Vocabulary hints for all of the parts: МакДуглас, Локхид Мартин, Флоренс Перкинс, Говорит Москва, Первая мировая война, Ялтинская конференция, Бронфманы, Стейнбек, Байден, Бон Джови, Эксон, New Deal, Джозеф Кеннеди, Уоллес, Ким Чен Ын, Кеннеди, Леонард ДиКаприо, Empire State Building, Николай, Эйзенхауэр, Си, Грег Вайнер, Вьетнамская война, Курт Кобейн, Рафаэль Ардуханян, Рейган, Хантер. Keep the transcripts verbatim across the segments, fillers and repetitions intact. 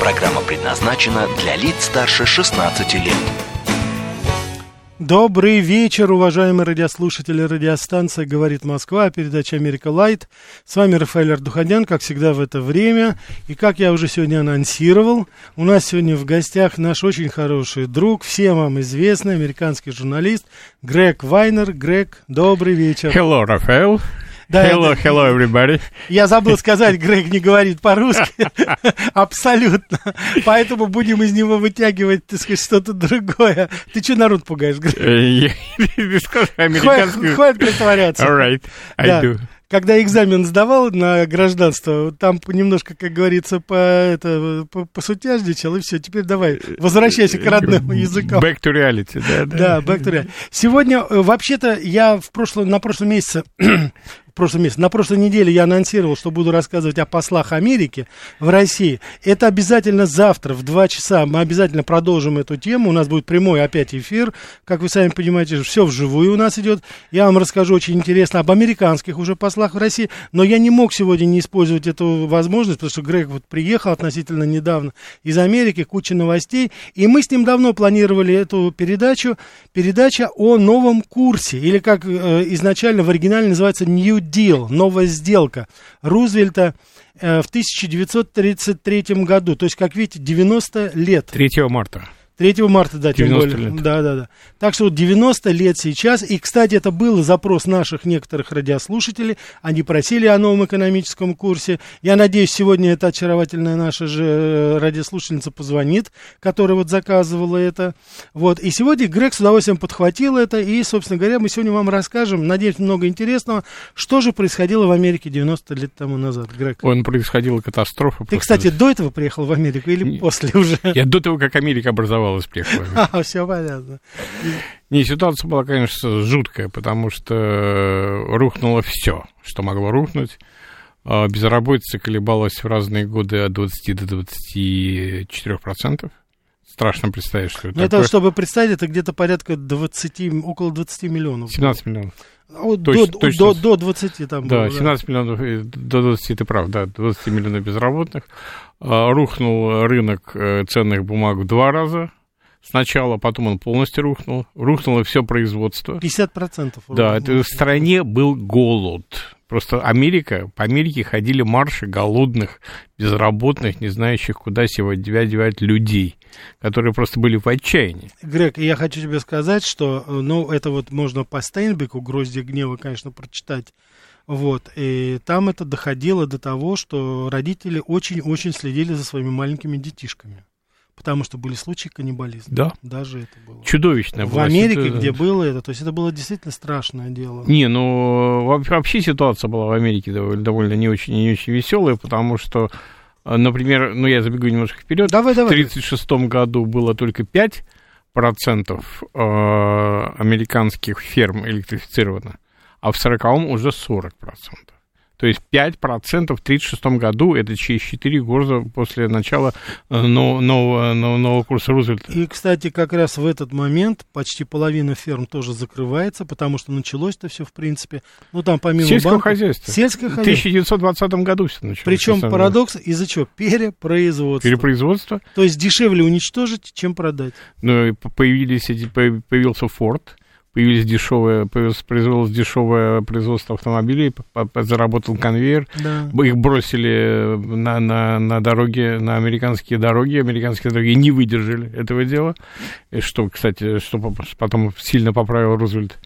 Программа предназначена для лиц старше шестнадцати лет. Добрый вечер, уважаемые радиослушатели. Радиостанция «Говорит Москва», передача «Америка Лайт». С вами Рафаэль Ардуханян, как всегда в это время. И как я уже сегодня анонсировал, у нас сегодня в гостях наш очень хороший друг, всем вам известный американский журналист Грег Вайнер. Грег, добрый вечер. Hello, Рафаэль. Да, hello, это... hello, everybody. Я забыл сказать, Грег не говорит по-русски. Абсолютно. Поэтому будем из него вытягивать, так сказать, что-то другое. Ты что народ пугаешь, Грег? Хватит притворяться. All right, I да. do. Когда экзамен сдавал на гражданство, там немножко, как говорится, по, это, по, посутяжничал, и все. Теперь давай, возвращайся к родным языкам. Back to reality, да. Да, back to reality. Сегодня, вообще-то, я в прошлом, на прошлом месяце... В прошлом месяце. На прошлой неделе я анонсировал, что буду рассказывать о послах Америки в России. Это обязательно завтра в два часа. Мы обязательно продолжим эту тему. У нас будет прямой опять эфир. Как вы сами понимаете, все вживую у нас идет. Я вам расскажу очень интересно об американских уже послах в России. Но я не мог сегодня не использовать эту возможность, потому что Грег вот приехал относительно недавно из Америки. Куча новостей. И мы с ним давно планировали эту передачу. Передача о новом курсе. Или как э, изначально в оригинале называется New Deal, новая сделка Рузвельта э, в тысяча девятьсот тридцать третьем году. То есть, как видите, девяносто лет. третьего марта. третьего марта, да, тем более. Да, да, да. Так что девяносто лет сейчас. И, кстати, это был запрос наших некоторых радиослушателей. Они просили о новом экономическом курсе. Я надеюсь, сегодня эта очаровательная наша же радиослушательница позвонит, которая вот заказывала это. Вот. И сегодня Грег с удовольствием подхватил это. И, собственно говоря, мы сегодня вам расскажем, надеюсь, много интересного, что же происходило в Америке девяносто лет тому назад, Грег. Он происходила катастрофа. Ты, кстати, до этого приехал в Америку или Нет. после уже? Я до того, как Америка образовалась. А, все понятно. Не, ситуация была, конечно, жуткая, потому что рухнуло все, что могло рухнуть. Безработица колебалась в разные годы от двадцати до двадцати четырёх процентов. Страшно представить, что это такое. Это, чтобы представить, это где-то порядка двадцати, около двадцати миллионов. семнадцать миллионов. Вот точно, до, точно. До, до двадцати там да, было. семнадцать да, семнадцать миллионов, до двадцати, ты прав, да, двадцать миллионов безработных. Рухнул рынок ценных бумаг в два раза. Сначала, потом он полностью рухнул. Рухнуло все производство. пятьдесят процентов. Да, это в стране был голод. Просто Америка, по Америке ходили марши голодных, безработных, не знающих, куда сегодня девать людей, которые просто были в отчаянии. Грег, я хочу тебе сказать, что, ну, это вот можно по Стейнбеку, «Грозди гнева», конечно, прочитать. Вот, и там это доходило до того, что родители очень-очень следили за своими маленькими детишками. Потому что были случаи каннибализма. Да. Даже это было. Чудовищно. В Америке, это... где было это, то есть это было действительно страшное дело. Не, ну, вообще ситуация была в Америке довольно не очень, не очень веселая, потому что, например, ну, я забегу немножко вперед. Давай, давай. В тысяча девятьсот тридцать шестом году было только пять процентов американских ферм электрифицировано, а в сороковом уже сорок процентов. То есть пять процентов в тысяча девятьсот тридцать шестом году, это через четыре года после начала нового, нового, нового курса Рузвельта. И, кстати, как раз в этот момент почти половина ферм тоже закрывается, потому что началось-то все, в принципе, ну там помимо сельского банка... Хозяйства. Сельское хозяйство. В тысяча девятьсот двадцатом году все началось. Причем парадокс из-за чего? Перепроизводство. Перепроизводство. То есть дешевле уничтожить, чем продать. Ну и появились, появился Форд. Появилось дешевое, произвелось дешевое производство автомобилей, заработал конвейер, да. Их бросили на, на, на дороги, на американские дороги, американские дороги не выдержали этого дела, что, кстати, что потом сильно поправил Рузвельт,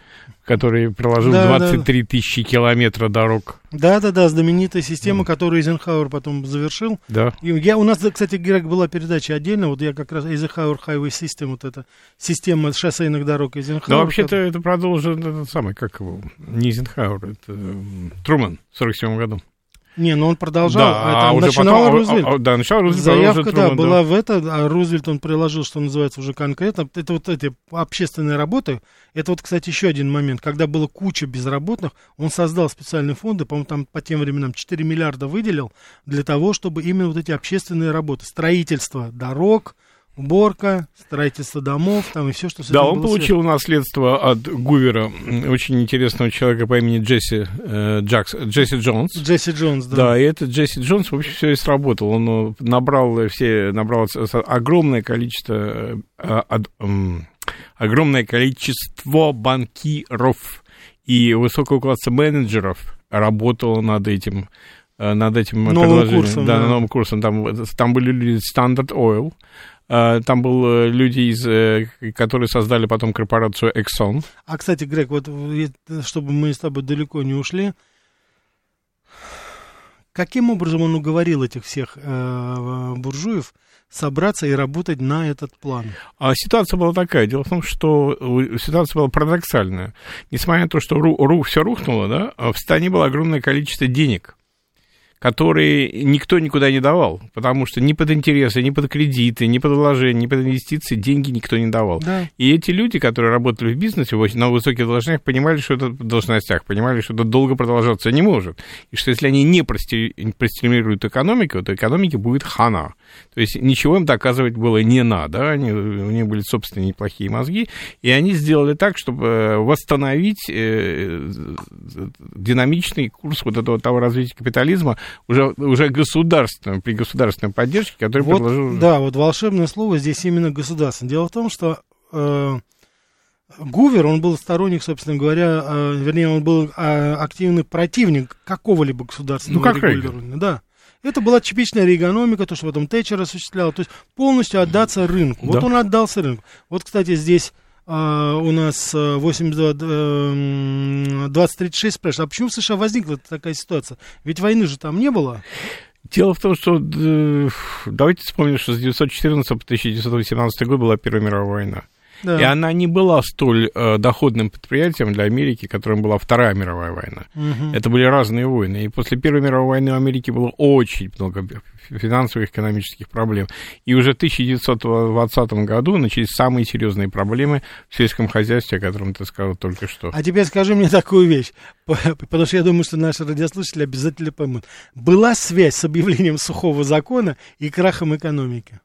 который приложил да, двадцать три тысячи километра дорог. Да-да-да, знаменитая система, mm. которую Эйзенхауэр потом завершил. Да. И я, у нас, кстати, Грег, была передача отдельно, вот я как раз Эйзенхауэр Highway System, вот эта система шоссейных дорог Эйзенхауэр. Да, вообще-то который... это продолжил этот самый, как его, не Эйзенхауэр, это Труман в сорок седьмом году. Не, но он продолжал. Да, это уже начинал потом, Рузвельт. А, а, да, начал Рузвельт. Заявка, Рузвельт, да, Труман, была да. в это, а Рузвельт он приложил, что называется, уже конкретно. Это вот эти общественные работы. Это вот, кстати, еще один момент. Когда была куча безработных, он создал специальные фонды, по-моему, там по тем временам четыре миллиарда выделил для того, чтобы именно вот эти общественные работы, строительство дорог, уборка, строительство домов, там и все, что с этим было. Да, он получил связано. Наследство от Гувера, очень интересного человека по имени Джесси, э, Джакс, Джесси Джонс. Джесси Джонс, да. Да, и этот Джесси Джонс, в общем, все и сработал. Он набрал, все, набрал огромное количество, э, э, э, огромное количество банкиров и высокого класса менеджеров работало над этим, э, над этим новым предложением. Курсом, да, да, новым курсом. Там, там были люди из Standard Oil. Там были люди, из, которые создали потом корпорацию Эксон. А, кстати, Грег, вот чтобы мы с тобой далеко не ушли, каким образом он уговорил этих всех э, буржуев собраться и работать на этот план? А ситуация была такая. Дело в том, что ситуация была парадоксальная. Несмотря на то, что ру, ру, все рухнуло, да, в стране было огромное количество денег, которые никто никуда не давал, потому что ни под интересы, ни под кредиты, ни под вложения, ни под инвестиции деньги никто не давал. Да. И эти люди, которые работали в бизнесе на высоких должностях, понимали, что это должностях, понимали, что это долго продолжаться не может. И что если они не простимулируют экономику, то экономике будет хана. То есть ничего им доказывать было не надо. Они, у них были собственные неплохие мозги. И они сделали так, чтобы восстановить динамичный курс вот этого того развития капитализма, Уже, уже государственным, при государственной поддержке, который вот, предложил... Да, вот волшебное слово здесь именно государственное. Дело в том, что э, Гувер, он был сторонник, собственно говоря, э, вернее, он был э, активный противник какого-либо государственного ну, регулирования. Да. Это была типичная рейганомика, то, что потом Тэтчер осуществлял, то есть полностью отдаться рынку. Вот да. Он отдался рынку. Вот, кстати, здесь... Uh, у нас восемьдесят два, двадцать тридцать шесть спрашивает, а почему в США возникла такая ситуация? Ведь войны же там не было. Дело в том, что давайте вспомним, что с девятьсот четырнадцатого по тысяча девятьсот восемнадцатый год была Первая мировая война. Да. И она не была столь э, доходным предприятием для Америки, которым была Вторая мировая война. Угу. Это были разные войны. И после Первой мировой войны у Америки было очень много финансовых, экономических проблем. И уже в тысяча девятьсот двадцатом году начались самые серьезные проблемы в сельском хозяйстве, о котором ты сказал только что. А теперь скажи мне такую вещь, потому что я думаю, что наши радиослушатели обязательно поймут. Была связь с объявлением сухого закона и крахом экономики?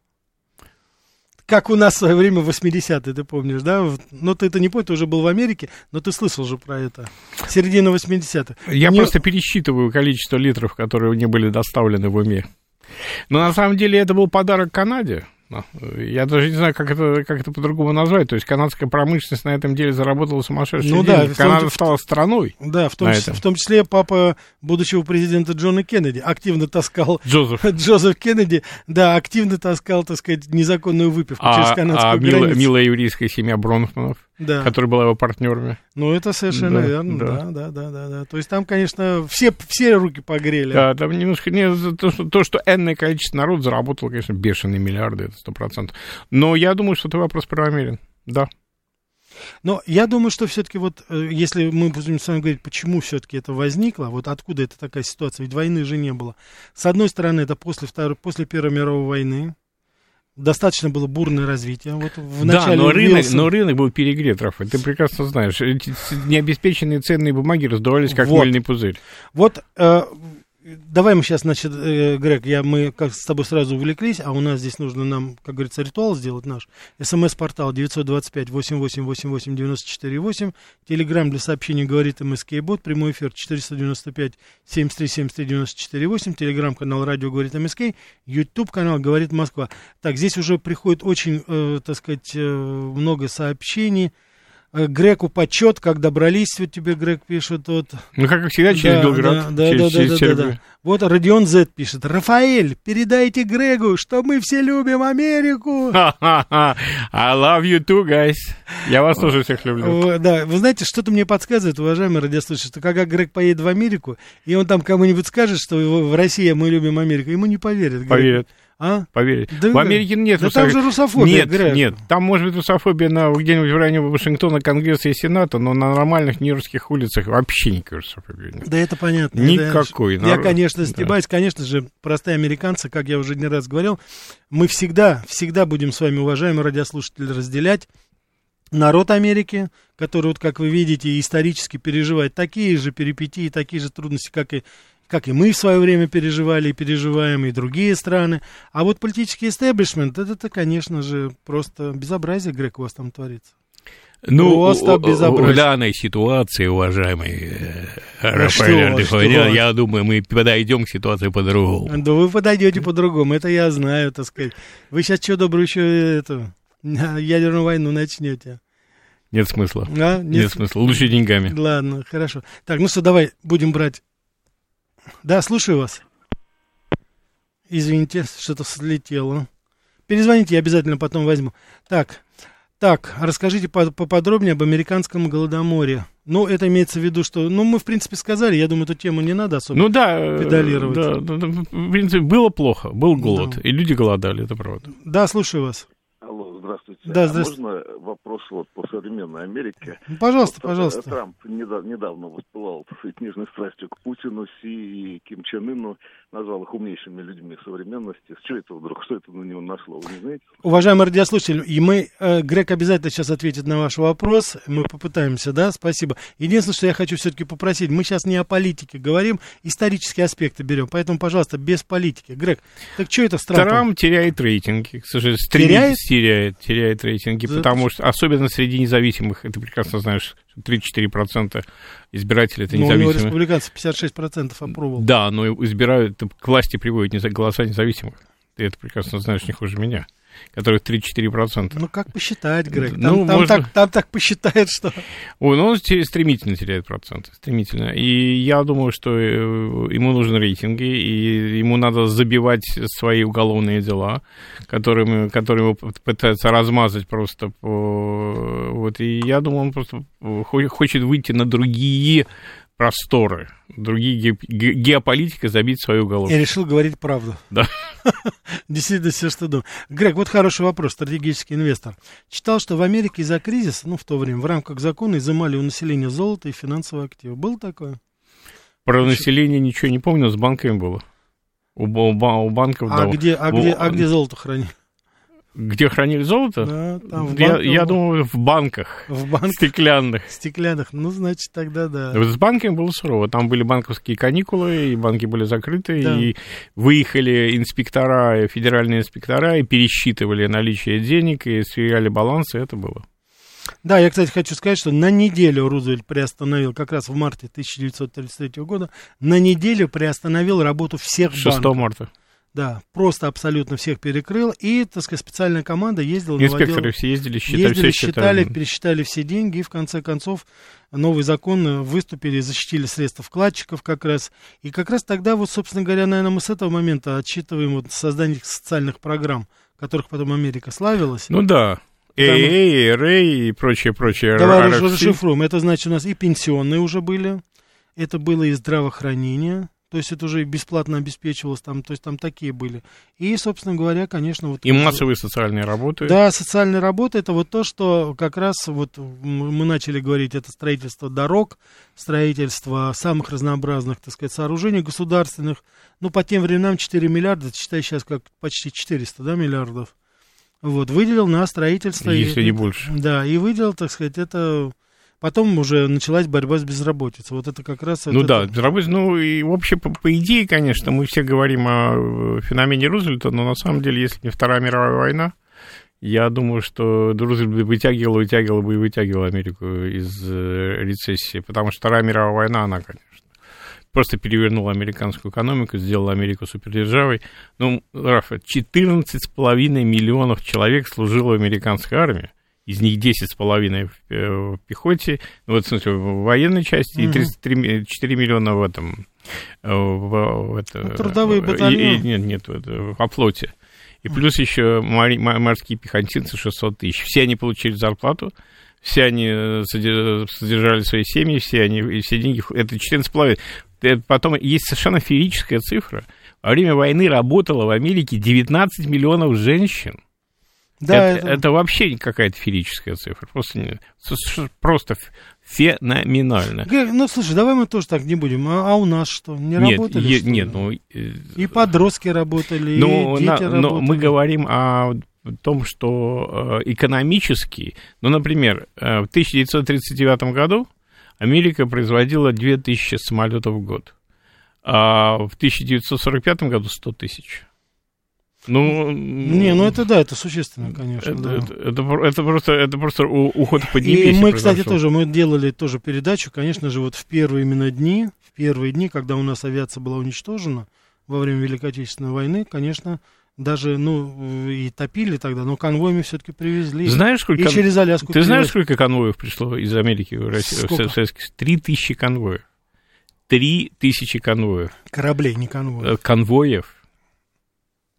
Как у нас в свое время восьмидесятые, ты помнишь, да? Но ты это не понял, ты уже был в Америке, но ты слышал же про это. Середина восьмидесятых. Я не... просто пересчитываю количество литров, которые мне были доставлены в уме. Но на самом деле это был подарок Канаде. Я даже не знаю, как это, как это по-другому назвать. То есть канадская промышленность на этом деле заработала сумасшедшие ну, деньги. Да, Канада том, стала страной. Да, в том, числе, в том числе папа будущего президента Джона Кеннеди активно таскал... Джозеф. Джозеф Кеннеди, да, активно таскал, так сказать, незаконную выпивку а, через канадскую а границу. А милая, милая еврейская семья Бронфманов, да, которая была его партнерами. Ну, это совершенно да, верно, да. Да, да, да, да, да. То есть там, конечно, все, все руки погрели. Да, там немножко... Не, то, что, то, что энное количество народа заработало, конечно, бешеные миллиарды, сто процентов. Но я думаю, что твой вопрос правомерен, да. Но я думаю, что все-таки вот, если мы будем с вами говорить, почему все-таки это возникло, вот откуда это такая ситуация, ведь войны же не было. С одной стороны, это после, второй, после Первой мировой войны достаточно было бурное развитие. Вот в начале да, но рынок, но рынок был перегрет, Рафаэль, ты прекрасно знаешь. Эти необеспеченные ценные бумаги раздувались, как вот. мыльный пузырь. Вот... Э- Давай мы сейчас, значит, э, Грег, я, мы как с тобой сразу увлеклись, а у нас здесь нужно нам, как говорится, ритуал сделать наш. СМС-портал девять два пять восемь восемь восемь восемь девять четыре восемь. Телеграм для сообщений говорит МСК-бот. Прямой эфир четыре девять пять семь три семь три девять четыре восемь. Телеграм-канал радио говорит МСК. Ютуб-канал говорит Москва. Так, здесь уже приходит очень, э, так сказать, э, много сообщений. Греку почет, как добрались, вот тебе Грег пишет. Вот. Ну, как всегда, через да, Белград, да, через, да, через да, да, да, да. Вот Родион Зет пишет. Рафаэль, передайте Грегу, что мы все любим Америку. I love you too, guys. Я вас тоже всех люблю. Да, вы знаете, что-то мне подсказывает, уважаемые радиослушатели, что когда Грег поедет в Америку, и он там кому-нибудь скажет, что в России мы любим Америку, ему не поверят. Поверят. А? Поверить. Да, в Америке нет. Да русоф... там же русофобия. Нет, Грег. Нет. Там, может быть, русофобия на, где-нибудь в районе Вашингтона, Конгресса и Сената, но на нормальных нью-йоркских улицах вообще никакой русофобии нет. Да это понятно. Никакой. Да. Я, конечно, стебаюсь. Да. Конечно же, простые американцы, как я уже не раз говорил, мы всегда, всегда будем с вами, уважаемые радиослушатели, разделять народ Америки, который, вот как вы видите, исторически переживает такие же перипетии, такие же трудности, как и как и мы в свое время переживали и переживаем, и другие страны. А вот политический истеблишмент, это, конечно же, просто безобразие, Грег, у вас там творится. Ну, просто безобразие. В данной ситуации, уважаемый а Рафаэль Ардуханян, я думаю, мы подойдем к ситуации по-другому. Да вы подойдете по-другому, это я знаю, так сказать. Вы сейчас что, доброе еще это, ядерную войну начнете? Нет смысла. А? Нет, Нет смысла. Лучше деньгами. Ладно, хорошо. Так, ну что, давай будем брать... Да, слушаю вас. Извините, что-то слетело. Перезвоните, я обязательно потом возьму. Так, так, расскажите поподробнее об американском голодоморе. Ну, это имеется в виду, что... Ну, мы, в принципе, сказали, я думаю, эту тему не надо особо ну, да, педалировать. Да, да, в принципе, было плохо, был голод, да. И люди голодали, это правда. Да, слушаю вас. Алло, здравствуйте. Да, здравствуйте. А можно вопрос вот по современной Америке? Ну, пожалуйста, вот, пожалуйста. Трамп недавно воспылал своей книжной страстью к Путину, Си и Ким Чен Ыну, назвал их умнейшими людьми современности. С чего это вдруг? Что это на него нашло? Вы не знаете? Уважаемый радиослушатель, и мы, э, Грег обязательно сейчас ответит на ваш вопрос. Мы попытаемся, да? Спасибо. Единственное, что я хочу все-таки попросить, мы сейчас не о политике говорим, исторические аспекты берем. Поэтому, пожалуйста, без политики. Грег, так что это с Трампом? Трамп теряет рейтинги. К сожалению, теряет? Теряет, теряет рейтинги, да. Потому что, особенно среди независимых, ты прекрасно знаешь, три-четыре процента избирателей — это независимые. Ну, у него республиканцы пятьдесят шесть процентов опробовал. Да, но избирают, к власти приводят голоса независимых. Ты это прекрасно знаешь, не хуже меня. Которых три-четыре процента. Ну, как посчитать, Грег? Там, ну, там, можно... так, там так посчитает, что... Он, он стремительно теряет проценты, стремительно. И я думаю, что ему нужны рейтинги, и ему надо забивать свои уголовные дела, которыми, которые пытаются размазать просто по... Вот, и я думаю, он просто хочет выйти на другие... просторы, другие ге- ге- геополитика забить свою голову. Я решил говорить правду. Да. Действительно, все, что думаю. Грег, вот хороший вопрос, стратегический инвестор. Читал, что в Америке из-за кризиса, ну, в то время, в рамках закона изымали у населения золото и финансовые активы. Было такое? Про Значит... население ничего не помню, с банками было. У, у, у банков, а да. Где, а, у... где, а где золото хранили? Где хранили золото? Да, там в банках, я, я думаю, в банках, в банках стеклянных. Стеклянных, ну, значит, тогда да. С банками было сурово. Там были банковские каникулы, и банки были закрыты, да. И выехали инспектора, федеральные инспектора, и пересчитывали наличие денег, и сверяли балансы, это было. Да, я, кстати, хочу сказать, что на неделю Рузвельт приостановил, как раз в марте тысяча девятьсот тридцать третьего года, на неделю приостановил работу всех банков. шестого марта. Да, просто абсолютно всех перекрыл, и, так сказать, специальная команда ездила... Инспекторы наводила, все ездили, считали, ездили, все считали, считали, пересчитали все деньги, и, в конце концов, новый закон выступили, защитили средства вкладчиков как раз. И как раз тогда, вот, собственно говоря, наверное, мы с этого момента отсчитываем вот создание социальных программ, которых потом Америка славилась. Ну да. эй эй, эр эй и прочее-прочее. Давай расшифруем. Это значит, у нас и пенсионные уже были, это было и здравоохранение... То есть это уже бесплатно обеспечивалось, там, то есть там такие были. И, собственно говоря, конечно... Вот, и массовые социальные работы. Да, социальные работы, это вот то, что как раз вот мы начали говорить, это строительство дорог, строительство самых разнообразных, так сказать, сооружений государственных. Ну, по тем временам четыре миллиарда, считай сейчас как почти четыреста, да, миллиардов, вот, выделил на строительство. Если и, не больше. Да, и выделил, так сказать, это... Потом уже началась борьба с безработицей. Вот это как раз... Ну это... да, безработица. Ну и вообще, по, по идее, конечно, мы все говорим о феномене Рузвельта, но на самом деле, если не Вторая мировая война, я думаю, что Рузвельт бы вытягивал, вытягивал бы и вытягивал Америку из рецессии, потому что Вторая мировая война, она, конечно, просто перевернула американскую экономику, сделала Америку супердержавой. Ну, Рафа, четырнадцать с половиной миллионов человек служило в американской армии. Из них десять с половиной в пехоте, вот, в смысле, в военной части, угу. И тридцать три, четыре миллиона в этом... В, в это, трудовые батальоны. Нет, нет, во флоте. И плюс еще морские пехотинцы шестьсот тысяч. Все они получили зарплату, все они содержали свои семьи, все они, все деньги... Это четырнадцать с половиной. Потом есть совершенно феерическая цифра. во время войны работало в Америке девятнадцать миллионов женщин. Да, это, это... это вообще какая-то феерическая цифра, просто, просто феноменально. Ну, слушай, давай мы тоже так не будем, а, а у нас что, не нет, работали? Е- что нет, ну... И подростки работали, но, и дети на, работали. Но мы говорим о том, что экономически, ну, например, в тысяча девятьсот тридцать девятом году Америка производила две тысячи самолетов в год, а в тысяча девятьсот сорок пятом году сто тысяч. Ну, не, ну это да, это существенно, конечно. Это, да. это, это, это просто, это просто уход в поднебесье. И мы, произошел. Кстати, тоже мы делали тоже передачу, конечно же, вот в первые именно дни, в первые дни, когда у нас авиация была уничтожена во время Великой Отечественной войны, конечно, даже, ну, и топили тогда, но конвоями все-таки привезли. Знаешь, сколько и кон... через Аляску. Ты привез... знаешь, сколько конвоев пришло из Америки в Россию? Три тысячи конвоев. Три тысячи конвоев. Кораблей, не конвоев. Конвоев.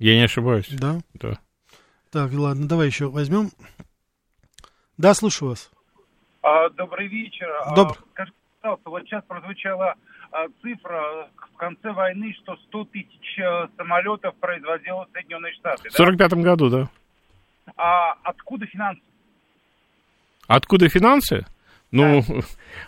Я не ошибаюсь. Да? Да. Так, ладно, давай еще возьмем. Да, слушаю вас. А, добрый вечер. Добрый. А, скажите, пожалуйста, вот сейчас прозвучала а, цифра в конце войны, что сто тысяч а, самолетов производило Соединенные Штаты. В сорок пятом году, да. А откуда финансы? Откуда финансы? Ну, да.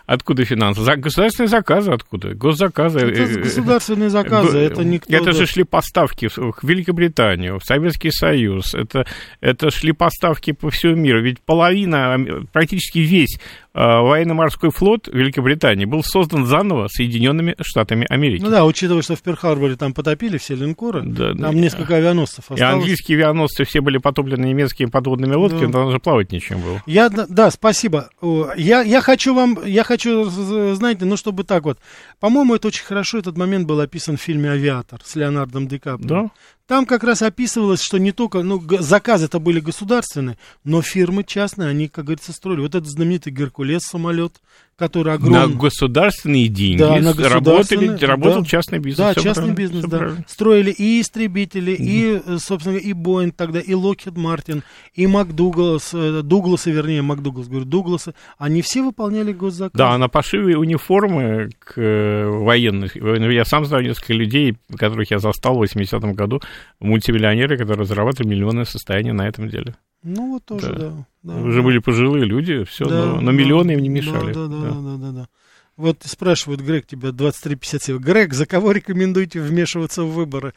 Откуда финансы? За, государственные заказы откуда? Госзаказы. Это государственные заказы, э, это никто... Это же шли поставки в Великобританию, в Советский Союз, это, это шли поставки по всему миру. Ведь половина, практически весь э, военно-морской флот Великобритании был создан заново Соединенными Штатами Америки. Ну да, учитывая, что в Перл-Харборе там потопили все линкоры, да, там да, несколько авианосцев осталось. И английские авианосцы все были потоплены немецкими подводными лодками, да. Там даже плавать нечем было. Я, да, спасибо. Я... Я хочу вам, я хочу, знаете, ну, чтобы так вот. По-моему, это очень хорошо, этот момент был описан в фильме «Авиатор» с Леонардом Ди Каприо. Да? Там как раз описывалось, что не только, ну, заказы-то были государственные, но фирмы частные, они, как говорится, строили. Вот этот знаменитый «Геркулес» самолет, который огромный. На государственные деньги да, на государственные, работали, работал да, частный бизнес. Да, частный бизнес, да. Строили и истребители, mm-hmm. и, собственно, и Боинг тогда, и Локхид Мартин, и МакДуглас, Дугласы, вернее, МакДуглас, говорю, Дугласы, они все выполняли госзаказы. Да, на пошиве униформы к военным. Я сам знаю несколько людей, которых я застал в восьмидесятом году, мультимиллионеры, которые зарабатывали миллионное состояние на этом деле. Ну, вот тоже, да. да, да уже да. были пожилые люди, все, да, но, но миллионы да, им не мешали. Да, да, да, да, да, да, да. Вот спрашивают, Грег, тебя двадцать три пятьдесят семь. Грег, за кого рекомендуете вмешиваться в выборы?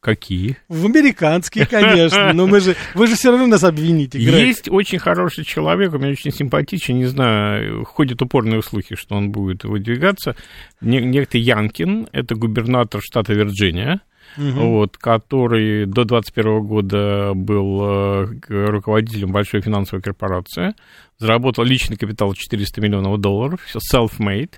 Какие? В американские, конечно. Но мы же, вы же все равно нас обвините, Грег. Есть очень хороший человек, у меня очень симпатичный, не знаю, ходят упорные слухи, что он будет выдвигаться. Некто Янкин, это губернатор штата Вирджиния. Uh-huh. Вот, который до двадцать первого года был э, руководителем большой финансовой корпорации, заработал личный капитал четыреста миллионов долларов, все self-made,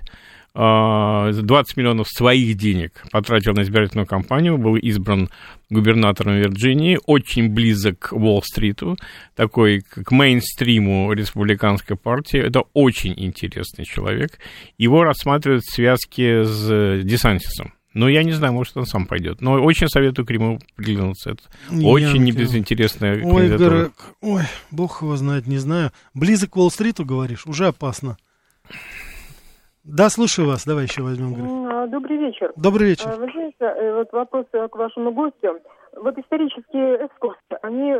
э, двадцать миллионов своих денег потратил на избирательную кампанию, был избран губернатором Вирджинии, очень близок к Уолл-стриту, такой к мейнстриму республиканской партии. Это очень интересный человек. Его рассматривают в связке с ДеСантисом. Ну, я не знаю, может, он сам пойдет. Но очень советую к Риму приглянуться. Это не очень небезынтересная кандидатура. Ой, Грег, ой, бог его знает, не знаю. Близок к Уолл-стриту, говоришь, уже опасно. Да, слушаю вас. Давай еще возьмем, Грег. Добрый вечер. Добрый вечер. Вы знаете, вот вопрос к вашему гостю. Вот исторические экскурсы, они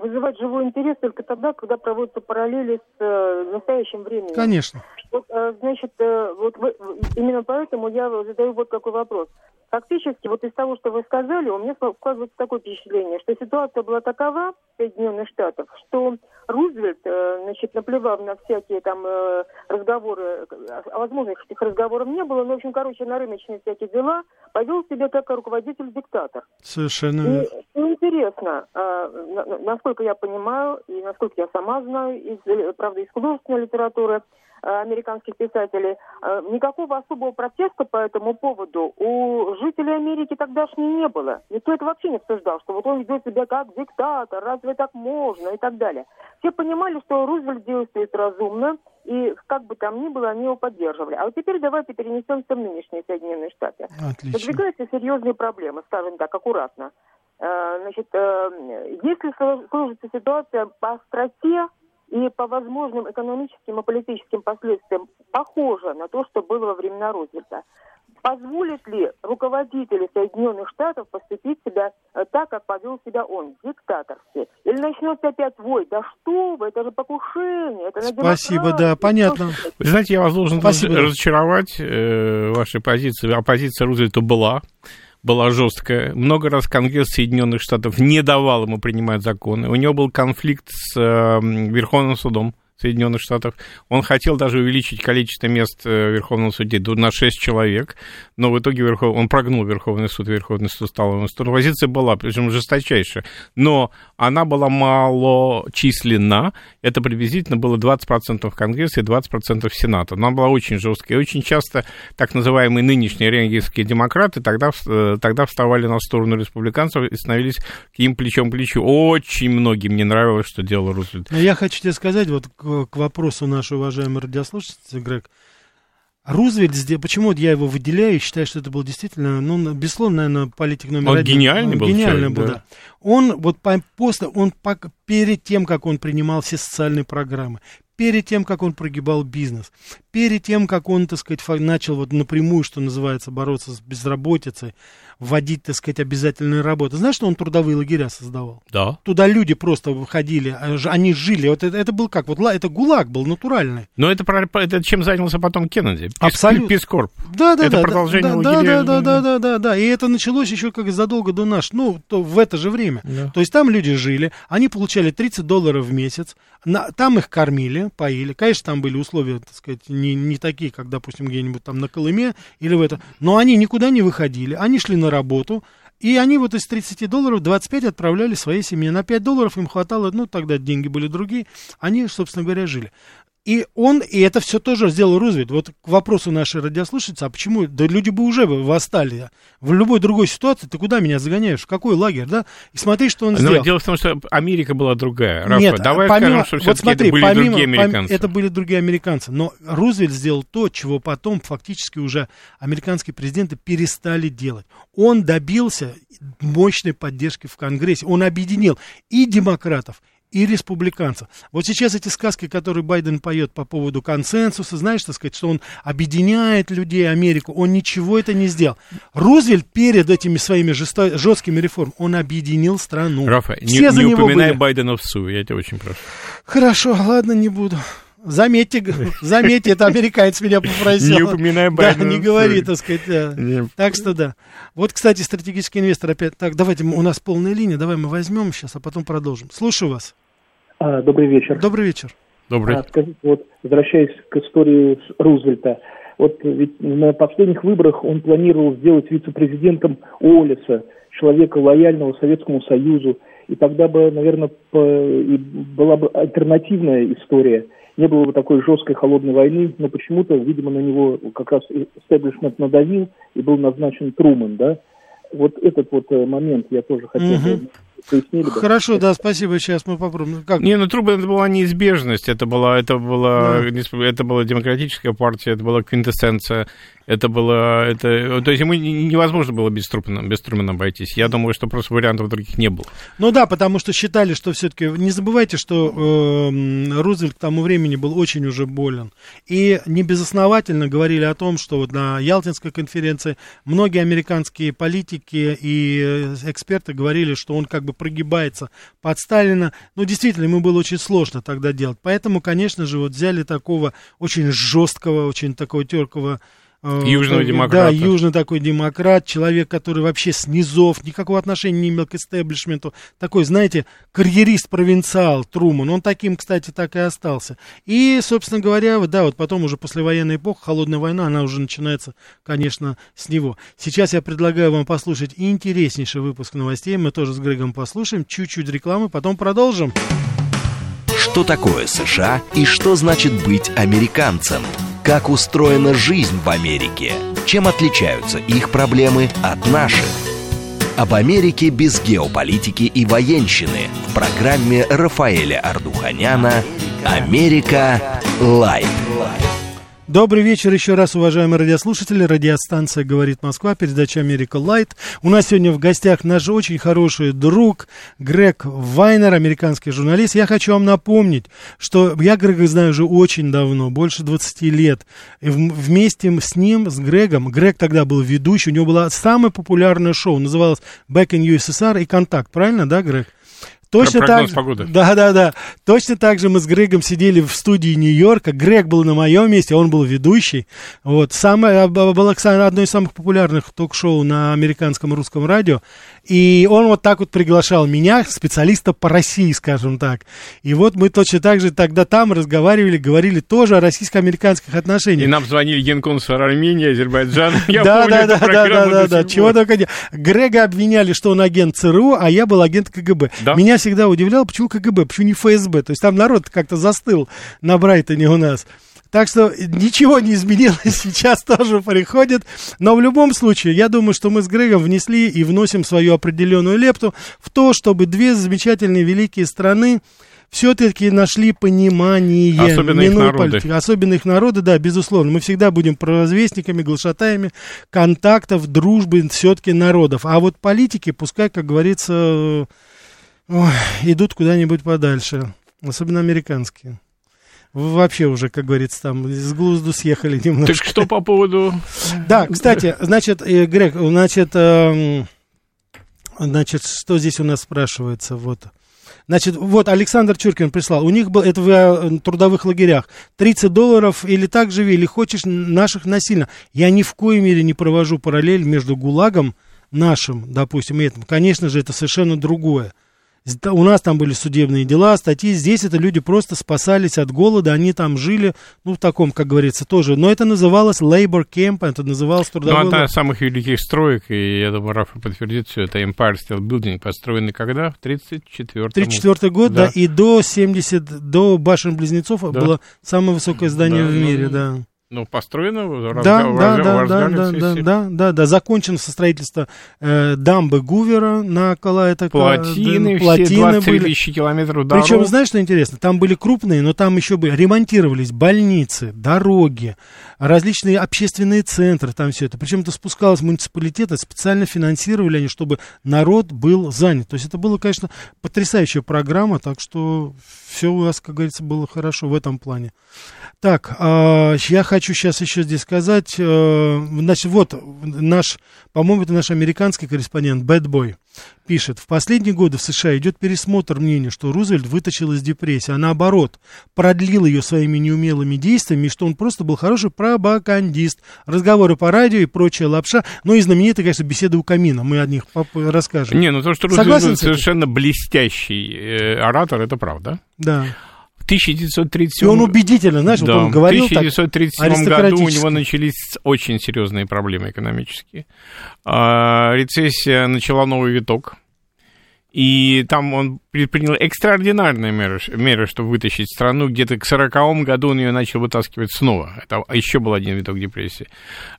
вызывают живой интерес только тогда, когда проводятся параллели с настоящим временем. Конечно. Вот, значит, вот вы, именно поэтому я задаю вот такой вопрос. Фактически, вот из того, что вы сказали, у меня складывается такое впечатление, что ситуация была такова в Соединенных Штатах, что Рузвельт, значит, наплевав на всякие там разговоры, а возможно, этих разговоров не было, но, в общем, короче, на рыночные всякие дела, повел себя как руководитель-диктатор. Совершенно. И, интересно, насколько я понимаю, и насколько я сама знаю, из, правда, из художественной литературы, американских писателей, никакого особого протеста по этому поводу у жителей Америки тогдашней не было. Никто это вообще не обсуждал, что вот он ведет себя как диктатор, разве так можно и так далее. Все понимали, что Рузвельт действует разумно, и как бы там ни было, они его поддерживали. А вот теперь давайте перенесемся в нынешние Соединенные Штаты. Отлично. Подвигаются серьезные проблемы, скажем так, аккуратно. Значит, если сложится ситуация по остроте, и по возможным экономическим и политическим последствиям похоже на то, что было во времена Рузвельта. позволит ли руководителю Соединенных Штатов поступить себя так, как повел себя он, диктаторски? Или начнется опять вой? Да что вы, это же покушение, это на демократию. Спасибо, да, понятно. Вы знаете, я вас должен разочаровать, э, ваши позиции. Оппозиция Рузвельта была. была жесткая. Много раз Конгресс Соединенных Штатов не давал ему принимать законы. У него был конфликт с э, Верховным судом Соединенных Штатов. Он хотел даже увеличить количество мест в Верховном суде на шесть человек, но в итоге Верхов... он прогнул Верховный суд, Верховный суд стал ему сторону. Позиция была, причем жесточайшая, но она была малочисленна. Это приблизительно было двадцать процентов Конгресса и двадцать процентов Сената. Она была очень жесткая. И очень часто так называемые нынешние рейганские демократы тогда, тогда вставали на сторону республиканцев и становились к ним плечом к плечу. Очень многим не нравилось, что делал Рузвельт. Но я хочу тебе сказать, вот к вопросу нашей уважаемой радиослушательницы, Грег, Рузвельт, почему я его выделяю и считаю, что это был действительно, ну, безусловно, наверное, политик номер он один. Гениальный он был гениальный человек, был, да. да. Он вот после, он перед тем, как он принимал все социальные программы, перед тем, как он прогибал бизнес, перед тем, как он, так сказать, начал вот напрямую, что называется, бороться с безработицей, вводить, так сказать, обязательные работы. Знаешь, что он трудовые лагеря создавал? Да. Туда люди просто выходили, они жили. Вот это, это был как? Вот это ГУЛАГ был натуральный. Но это, это чем занялся потом Кеннеди? Пис, Абсолютно. Пискорп. Да, да, это да, продолжение да, лагеря. Да, да, да, да, да, да. И это началось еще как задолго до нас, ну, то, в это же время. Да. То есть там люди жили, они получали тридцать долларов в месяц, на, там их кормили, поили. Конечно, там были условия, так сказать, не, не такие, как, допустим, где-нибудь там на Колыме или в это. Но они никуда не выходили, они шли на работу, и они вот из тридцати долларов двадцать пять отправляли своей семье. На пять долларов им хватало, ну, тогда деньги были другие, они, собственно говоря, жили. И он, и это все тоже сделал Рузвельт. Вот к вопросу нашей радиослушательницы, а почему, да люди бы уже восстали. В любой другой ситуации ты куда меня загоняешь? В какой лагерь, да? И смотри, что он Но сделал. Дело в том, что Америка была другая. Рафа, Нет, давай помимо, скажем, что все-таки вот смотри, это были помимо, другие американцы. Пом, это были другие американцы. Но Рузвельт сделал то, чего потом фактически уже американские президенты перестали делать. Он добился мощной поддержки в Конгрессе. Он объединил и демократов, и республиканцев. Вот сейчас эти сказки, которые Байден поет по поводу консенсуса, знаешь, так сказать, что он объединяет людей, Америку, он ничего это не сделал. Рузвельт перед этими своими жесто- жесткими реформами, он объединил страну. Рафа, Все не, не упоминай были. Байдена в СУ, я тебя очень прошу. Хорошо, ладно, не буду. Заметьте, заметьте, это американец меня попросил. Не упоминай Байдена. Да, не говори, так сказать. Да. Так что да. Вот, кстати, стратегический инвестор опять. Так, давайте, у нас полная линия, давай мы возьмем сейчас, а потом продолжим. Слушаю вас. А, добрый вечер. Добрый вечер. Добрый. А, скажите, вот, возвращаясь к истории Рузвельта, вот ведь на последних выборах он планировал сделать вице-президентом Уоллеса, человека лояльного Советскому Союзу, и тогда бы, наверное, по... и была бы альтернативная история. Не было бы такой жесткой холодной войны, но почему-то, видимо, на него как раз истеблишмент надавил, и был назначен Труман, да? Вот этот вот момент я тоже хотел бы... Хорошо, да, спасибо, сейчас мы попробуем. Как? Не, ну Труман, это была неизбежность, это была, это была, да. это была демократическая партия, это была квинтэссенция, это было, это, то есть ему невозможно было без Трумана, без Трумана обойтись. Я думаю, что просто вариантов других не было. Ну да, потому что считали, что все-таки, не забывайте, что э, Рузвельт к тому времени был очень уже болен, и небезосновательно говорили о том, что вот на Ялтинской конференции многие американские политики и эксперты говорили, что он как бы прогибается под Сталина. Но действительно, ему было очень сложно тогда делать. Поэтому, конечно же, вот взяли такого очень жесткого, очень такого теркого южного демократа. Да, южный такой демократ, человек, который вообще с низов, никакого отношения не имел к истеблишменту. Такой, знаете, карьерист-провинциал Труман. Он таким, кстати, так и остался. И, собственно говоря, да, вот потом уже послевоенная эпоха, холодная война, она уже начинается, конечно, с него. Сейчас я предлагаю вам послушать интереснейший выпуск новостей. Мы тоже с Грегом послушаем. Чуть-чуть рекламы, потом продолжим. Что такое США и что значит быть американцем? Как устроена жизнь в Америке? Чем отличаются их проблемы от наших? Об Америке без геополитики и военщины в программе Рафаэля Ардуханяна «Америка Лайт». Добрый вечер еще раз, уважаемые радиослушатели. Радиостанция «Говорит Москва», передача «Америка Лайт». У нас сегодня в гостях наш очень хороший друг Грег Вайнер, американский журналист. Я хочу вам напомнить, что я Грега знаю уже очень давно, больше двадцати лет. И вместе с ним, с Грегом, Грег тогда был ведущий, у него было самое популярное шоу, называлось «Back in ю эс эс ар» и «Контакт». Правильно, да, Грег? Точно так, да, да, да. Точно так же мы с Грегом сидели в студии Нью-Йорка. Грег был на моем месте, он был ведущий. Вот. Самое, было одно из самых популярных ток-шоу на американском русском радио. И он вот так вот приглашал меня, специалиста по России, скажем так. И вот мы точно так же тогда там разговаривали, говорили тоже о российско-американских отношениях. И нам звонили генконсулы Армении, Азербайджана. Да, да, да, да, да. Чего только нет. Грега обвиняли, что он агент ЦРУ, а я был агент КГБ. Меня всегда удивлял, почему КГБ, почему не ФСБ. То есть там народ как-то застыл на Брайтоне у нас. Так что ничего не изменилось, сейчас тоже приходит. Но в любом случае, я думаю, что мы с Грегом внесли и вносим свою определенную лепту в то, чтобы две замечательные великие страны все-таки нашли понимание. Особенно их народы. Политику. Особенно их народы, да, безусловно. Мы всегда будем провозвестниками, глашатаями контактов, дружбы все-таки народов. А вот политики, пускай, как говорится... Ой, идут куда-нибудь подальше, особенно американские. Вы вообще уже, как говорится, там с глузду съехали немножко. Так что по поводу... Да, кстати, значит, Грег, значит, значит, что здесь у нас спрашивается, вот... Значит, вот Александр Чуркин прислал. У них был, это в трудовых лагерях, тридцать долларов или так живи, или хочешь наших насильно. Я ни в коей мере не провожу параллель между ГУЛАГом нашим, допустим, и этим. Конечно же, это совершенно другое. У нас там были судебные дела, статьи. Здесь это люди просто спасались от голода. Они там жили, ну, в таком, как говорится, тоже. Но это называлось labor camp, это называлось трудовой... Ну, одна из самых великих строек, и я думаю, Рафа подтвердит все, это Empire State Building, построенный когда? В тридцать четвёртом. тридцать четвёртый год, да, да, и до семидесятого, до башен-близнецов, да, было самое высокое здание, да, в мире, ну... да. Ну, построено, разгал, да, разгал, да, разгал, да, да, да, да, да, закончено строительство э, дамбы Гувера на кола, это плотины, да, плотины все двадцать тысяч километров дорог. Причем, знаешь, что интересно, там были крупные, но там еще были, ремонтировались больницы, дороги, различные общественные центры, там все это. Причем это спускалось в муниципалитеты, специально финансировали они, чтобы народ был занят. То есть это была, конечно, потрясающая программа, так что все у нас, как говорится, было хорошо в этом плане. Так, э, я хочу Хочу сейчас еще здесь сказать, значит, вот наш, по-моему, это наш американский корреспондент Бэтбой пишет: в последние годы в США идет пересмотр мнения, что Рузвельт вытащил из депрессии, а наоборот, продлил ее своими неумелыми действиями, и что он просто был хороший пропагандист, разговоры по радио и прочая лапша, ну и знаменитые, конечно, беседы у камина, мы о них расскажем. Не, ну то, что Рузвельт был совершенно блестящий э, оратор, это правда. Да. тысяча девятьсот тридцать седьмом... И он убедительно, знаешь, да, вот он говорил так, аристократически. В тысяча девятьсот тридцать седьмом году у него начались очень серьезные проблемы экономические. Рецессия начала новый виток. И там он предпринял экстраординарные меры, меры, чтобы вытащить страну. Где-то к сороковому году он ее начал вытаскивать снова. Это еще был один виток депрессии.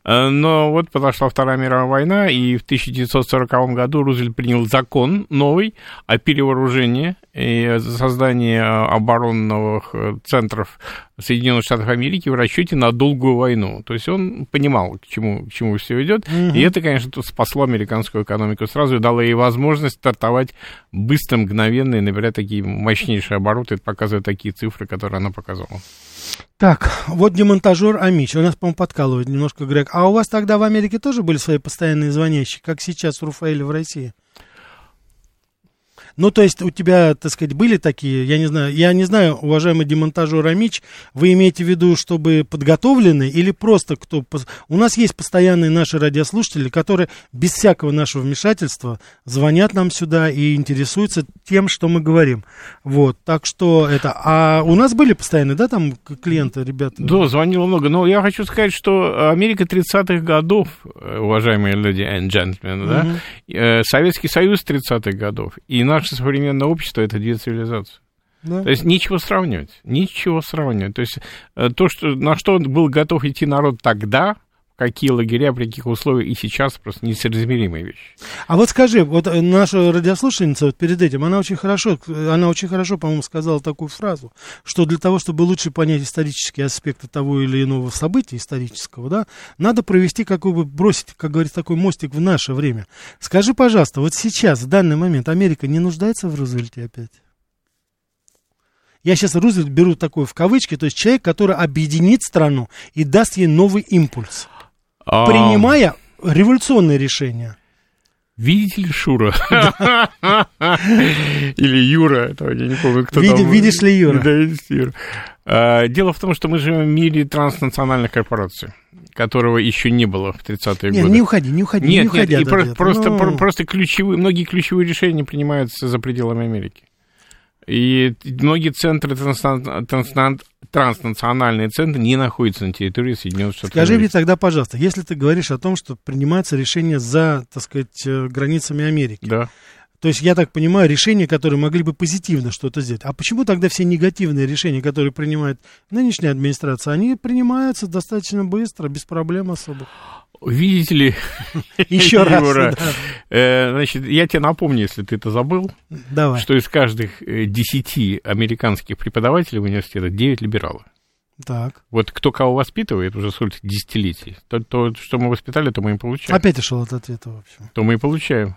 Но вот подошла Вторая мировая война, и в тысяча девятьсот сороковом году Рузвельт принял закон новый о перевооружении и создании оборонных центров Соединенных Штатов Америки в расчете на долгую войну. То есть он понимал, к чему, к чему все идет. Mm-hmm. И это, конечно, спасло американскую экономику сразу и дало ей возможность стартовать быстро, мгновенно и набирать такие мощнейшие обороты. Это показывает такие цифры, которые она показала. Так, вот демонтажер Амич. У нас, по-моему, подкалывает немножко Грег. А у вас тогда в Америке тоже были свои постоянные звонящие, как сейчас Рафаэль в России? Ну, то есть у тебя, так сказать, были такие, я не знаю, я не знаю, уважаемый демонтажер Амич, вы имеете в виду, чтобы подготовленные или просто кто... У нас есть постоянные наши радиослушатели, которые без всякого нашего вмешательства звонят нам сюда и интересуются тем, что мы говорим. Вот, так что это... А у нас были постоянные, да, там клиенты, ребята? Да, звонило много, но я хочу сказать, что Америка тридцатых годов, уважаемые леди и джентльмены, mm-hmm. да, Советский Союз тридцатых годов, и наш наше современное общество — это две цивилизации. Да. То есть ничего сравнивать, ничего сравнивать. То есть то, что, на что был готов идти народ тогда, какие лагеря, при каких условиях, и сейчас просто несоразмеримые вещи. А вот скажи, вот наша радиослушательница вот перед этим, она очень хорошо, она очень хорошо, по-моему, сказала такую фразу, что для того, чтобы лучше понять исторические аспекты того или иного события исторического, да, надо провести, какой бы, бросить, как говорится, такой мостик в наше время. Скажи, пожалуйста, вот сейчас, в данный момент, Америка не нуждается в Рузвельте опять? Я сейчас Рузвельт беру такое в кавычки, то есть человек, который объединит страну и даст ей новый импульс, принимая а... революционные решения. Видите ли, Шура? Или Юра, я не помню, кто там. Видишь ли, Юра? Да, видишь ли, Юра. Дело в том, что мы живем в мире транснациональных корпораций, которого еще не было в тридцатые годы. Нет, не уходи, не уходи, не уходи. Нет, нет, и просто ключевые, многие ключевые решения принимаются за пределами Америки. И многие центры, транснациональные центры не находятся на территории Соединенных Штатов. Скажи мне тогда, пожалуйста, если ты говоришь о том, что принимается решение за, так сказать, границами Америки. Да. То есть, я так понимаю, решения, которые могли бы позитивно что-то сделать. А почему тогда все негативные решения, которые принимает нынешняя администрация, они принимаются достаточно быстро, без проблем особо? Видите ли, еще раз, значит, я тебе напомню, если ты это забыл, что из каждых десяти американских преподавателей университета девять либералы. Так. Вот кто кого воспитывает уже сколько десятилетий, то, то, что мы воспитали, то мы и получаем. Опять ушел от ответа, в общем. То мы и получаем.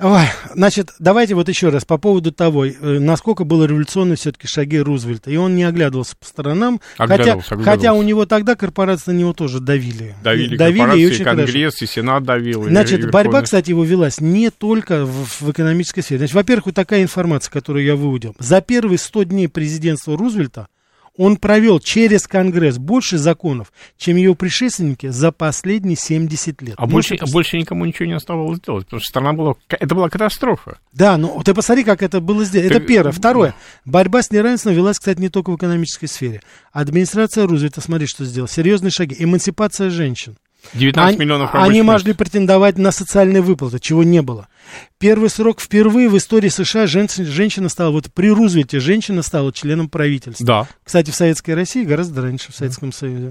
Ой, значит, давайте вот еще раз по поводу того, насколько было революционны все-таки шаги Рузвельта. И он не оглядывался по сторонам, оглядывался, хотя, оглядывался. хотя у него тогда корпорации на него тоже давили. Давили, давили корпорации, и Конгресс, хорошо. И Сенат давил. Значит, и борьба, кстати, его велась не только в, в экономической сфере. Значит, во-первых, вот такая информация, которую я выудил. За первые сто дней президентства Рузвельта он провел через Конгресс больше законов, чем его предшественники за последние семьдесят лет. А больше, а больше никому ничего не оставалось делать, потому что страна была... Это была катастрофа. Да, но ты посмотри, как это было сделано. Ты... Это первое. Второе. Борьба с неравенством велась, кстати, не только в экономической сфере. Администрация Рузвельта, смотри, что сделала. Серьезные шаги. Эмансипация женщин. девятнадцать миллионов рабочих. Они могли претендовать на социальные выплаты, чего не было. Первый срок впервые в истории США женщина, женщина стала, вот при Рузвельте женщина стала членом правительства. Да. Кстати, в Советской России гораздо раньше, в Советском Союзе.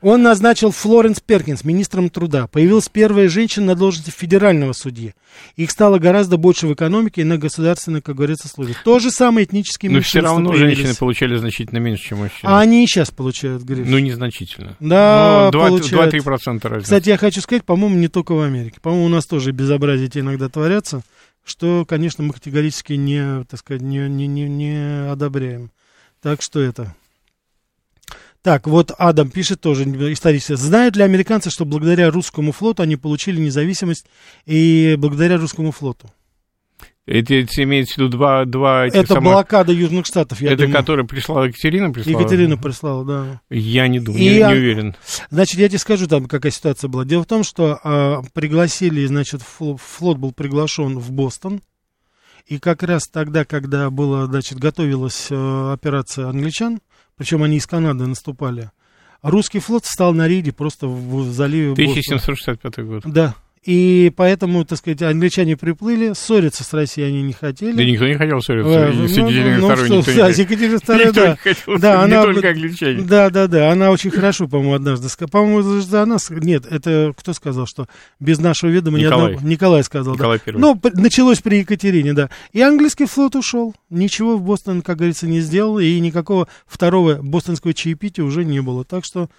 Он назначил Флоренс Перкинс министром труда. Появилась первая женщина на должности федерального судьи. Их стало гораздо больше в экономике и на государственной, как говорится, службе. То же самое этнические меньшинства. Но все равно появились. Женщины получали значительно меньше, чем мужчины. А они и сейчас получают, Гриш. Ну, незначительно. Да, ну, два-три процента разницы. Кстати, я хочу сказать, по-моему, не только в Америке. По-моему, у нас тоже безобразие иногда творятся, что, конечно, мы категорически не, так сказать, не, не, не, не одобряем. Так что это... Так, вот Адам пишет тоже исторически. Знают ли американцы, что благодаря русскому флоту они получили независимость и благодаря русскому флоту? Это, это имеется в виду два... два это самых... блокада Южных Штатов, я это думаю. Это которая пришла Екатерина? Прислала? Екатерина прислала, да. Я не думаю, я не уверен. Значит, я тебе скажу, там какая ситуация была. Дело в том, что а, пригласили, значит, флот был приглашен в Бостон. И как раз тогда, когда была, значит, готовилась а, операция англичан, причем они из Канады наступали. Русский флот встал на рейде просто в заливе Бостона. тысяча семьсот шестьдесят пятый год. Да. И поэтому, так сказать, англичане приплыли, ссориться с Россией они не хотели. Да никто не хотел ссориться. Екатерина вторая, не только англичане. Да, да, да. Она очень хорошо, по-моему, однажды сказала. По-моему, за нас... Нет, это кто сказал, что без нашего ведома... Николай. Ни одного... Николай сказал. Николай да. первый. Ну, началось при Екатерине, да. И английский флот ушел. Ничего в Бостон, как говорится, не сделал. И никакого второго бостонского чаепития уже не было. Так что,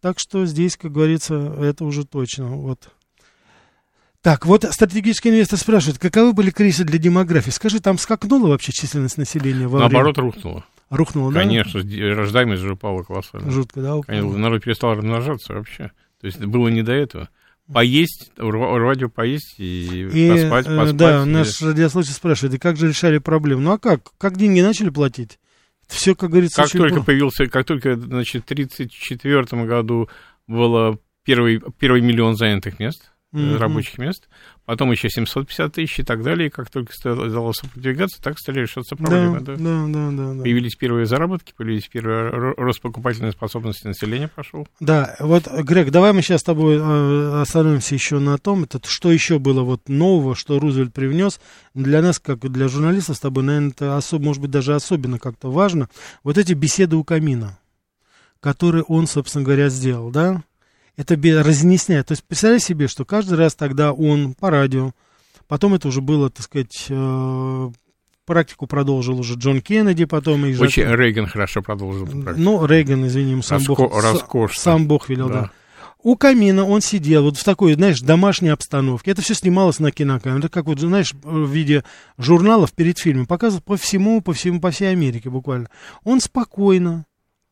так что здесь, как говорится, это уже точно. Вот. Так, вот стратегический инвестор спрашивает, каковы были кризисы для демографии? Скажи, там скакнула вообще численность населения во время? Наоборот, рухнула. Рухнула, да? Конечно, рождаемость же упала колоссально. Жутко, да, упала. Конечно, народ перестал размножаться вообще. То есть было не до этого. Поесть, радио поесть и, и поспать, поспать. Да, и... наш радиослушатель спрашивает, и как же решали проблему? Ну а как? Как деньги начали платить? Все, как говорится, как только было. Появился, как только, значит, в тридцать четвёртом году было первый, первый миллион занятых мест. Mm-hmm. Рабочих мест, потом еще семьсот пятьдесят тысяч и так далее. И как только стало продвигаться, так стали решаться проблемы. Да, да, да, да, да. Появились первые заработки, появились первые рост покупательной способности населения пошел. Да, вот, Грег, давай мы сейчас с тобой остановимся еще на том, это, что еще было вот нового, что Рузвельт привнес. Для нас, как для журналистов с тобой, наверное, это особо, может быть, даже особенно как-то важно. Вот эти беседы у камина, которые он, собственно говоря, сделал, да? это разъясняет. То есть представляй себе, что каждый раз тогда он по радио, потом это уже было, так сказать, э, практику продолжил уже Джон Кеннеди, потом... И Очень Жак... Рейган хорошо продолжил эту практику. Ну, Рейган, извини, ему сам, Раско... бог... сам бог велел, да. да. У камина он сидел вот в такой, знаешь, домашней обстановке. Это все снималось на кинокамеру. Это как вот, знаешь, в виде журналов перед фильмом. Показывают по всему, по всему, по всей Америке буквально. Он спокойно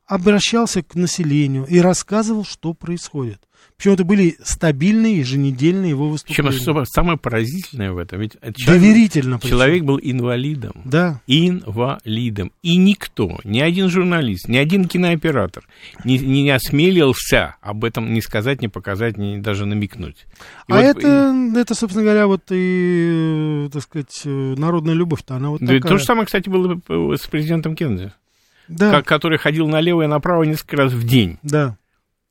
обращался к населению и рассказывал, что происходит. Причем это были стабильные еженедельные его выступления. Чем, самое поразительное в этом, ведь доверительно человек причем. был инвалидом. Да. Инвалидом. И никто, ни один журналист, ни один кинооператор не, не осмелился об этом ни сказать, ни показать, ни даже намекнуть. И а вот, это, и... это, собственно говоря, вот и, так сказать, народная любовь-то, она вот да, такая. То же самое, кстати, было с президентом Кеннеди, да. который ходил налево и направо несколько раз в день. Да.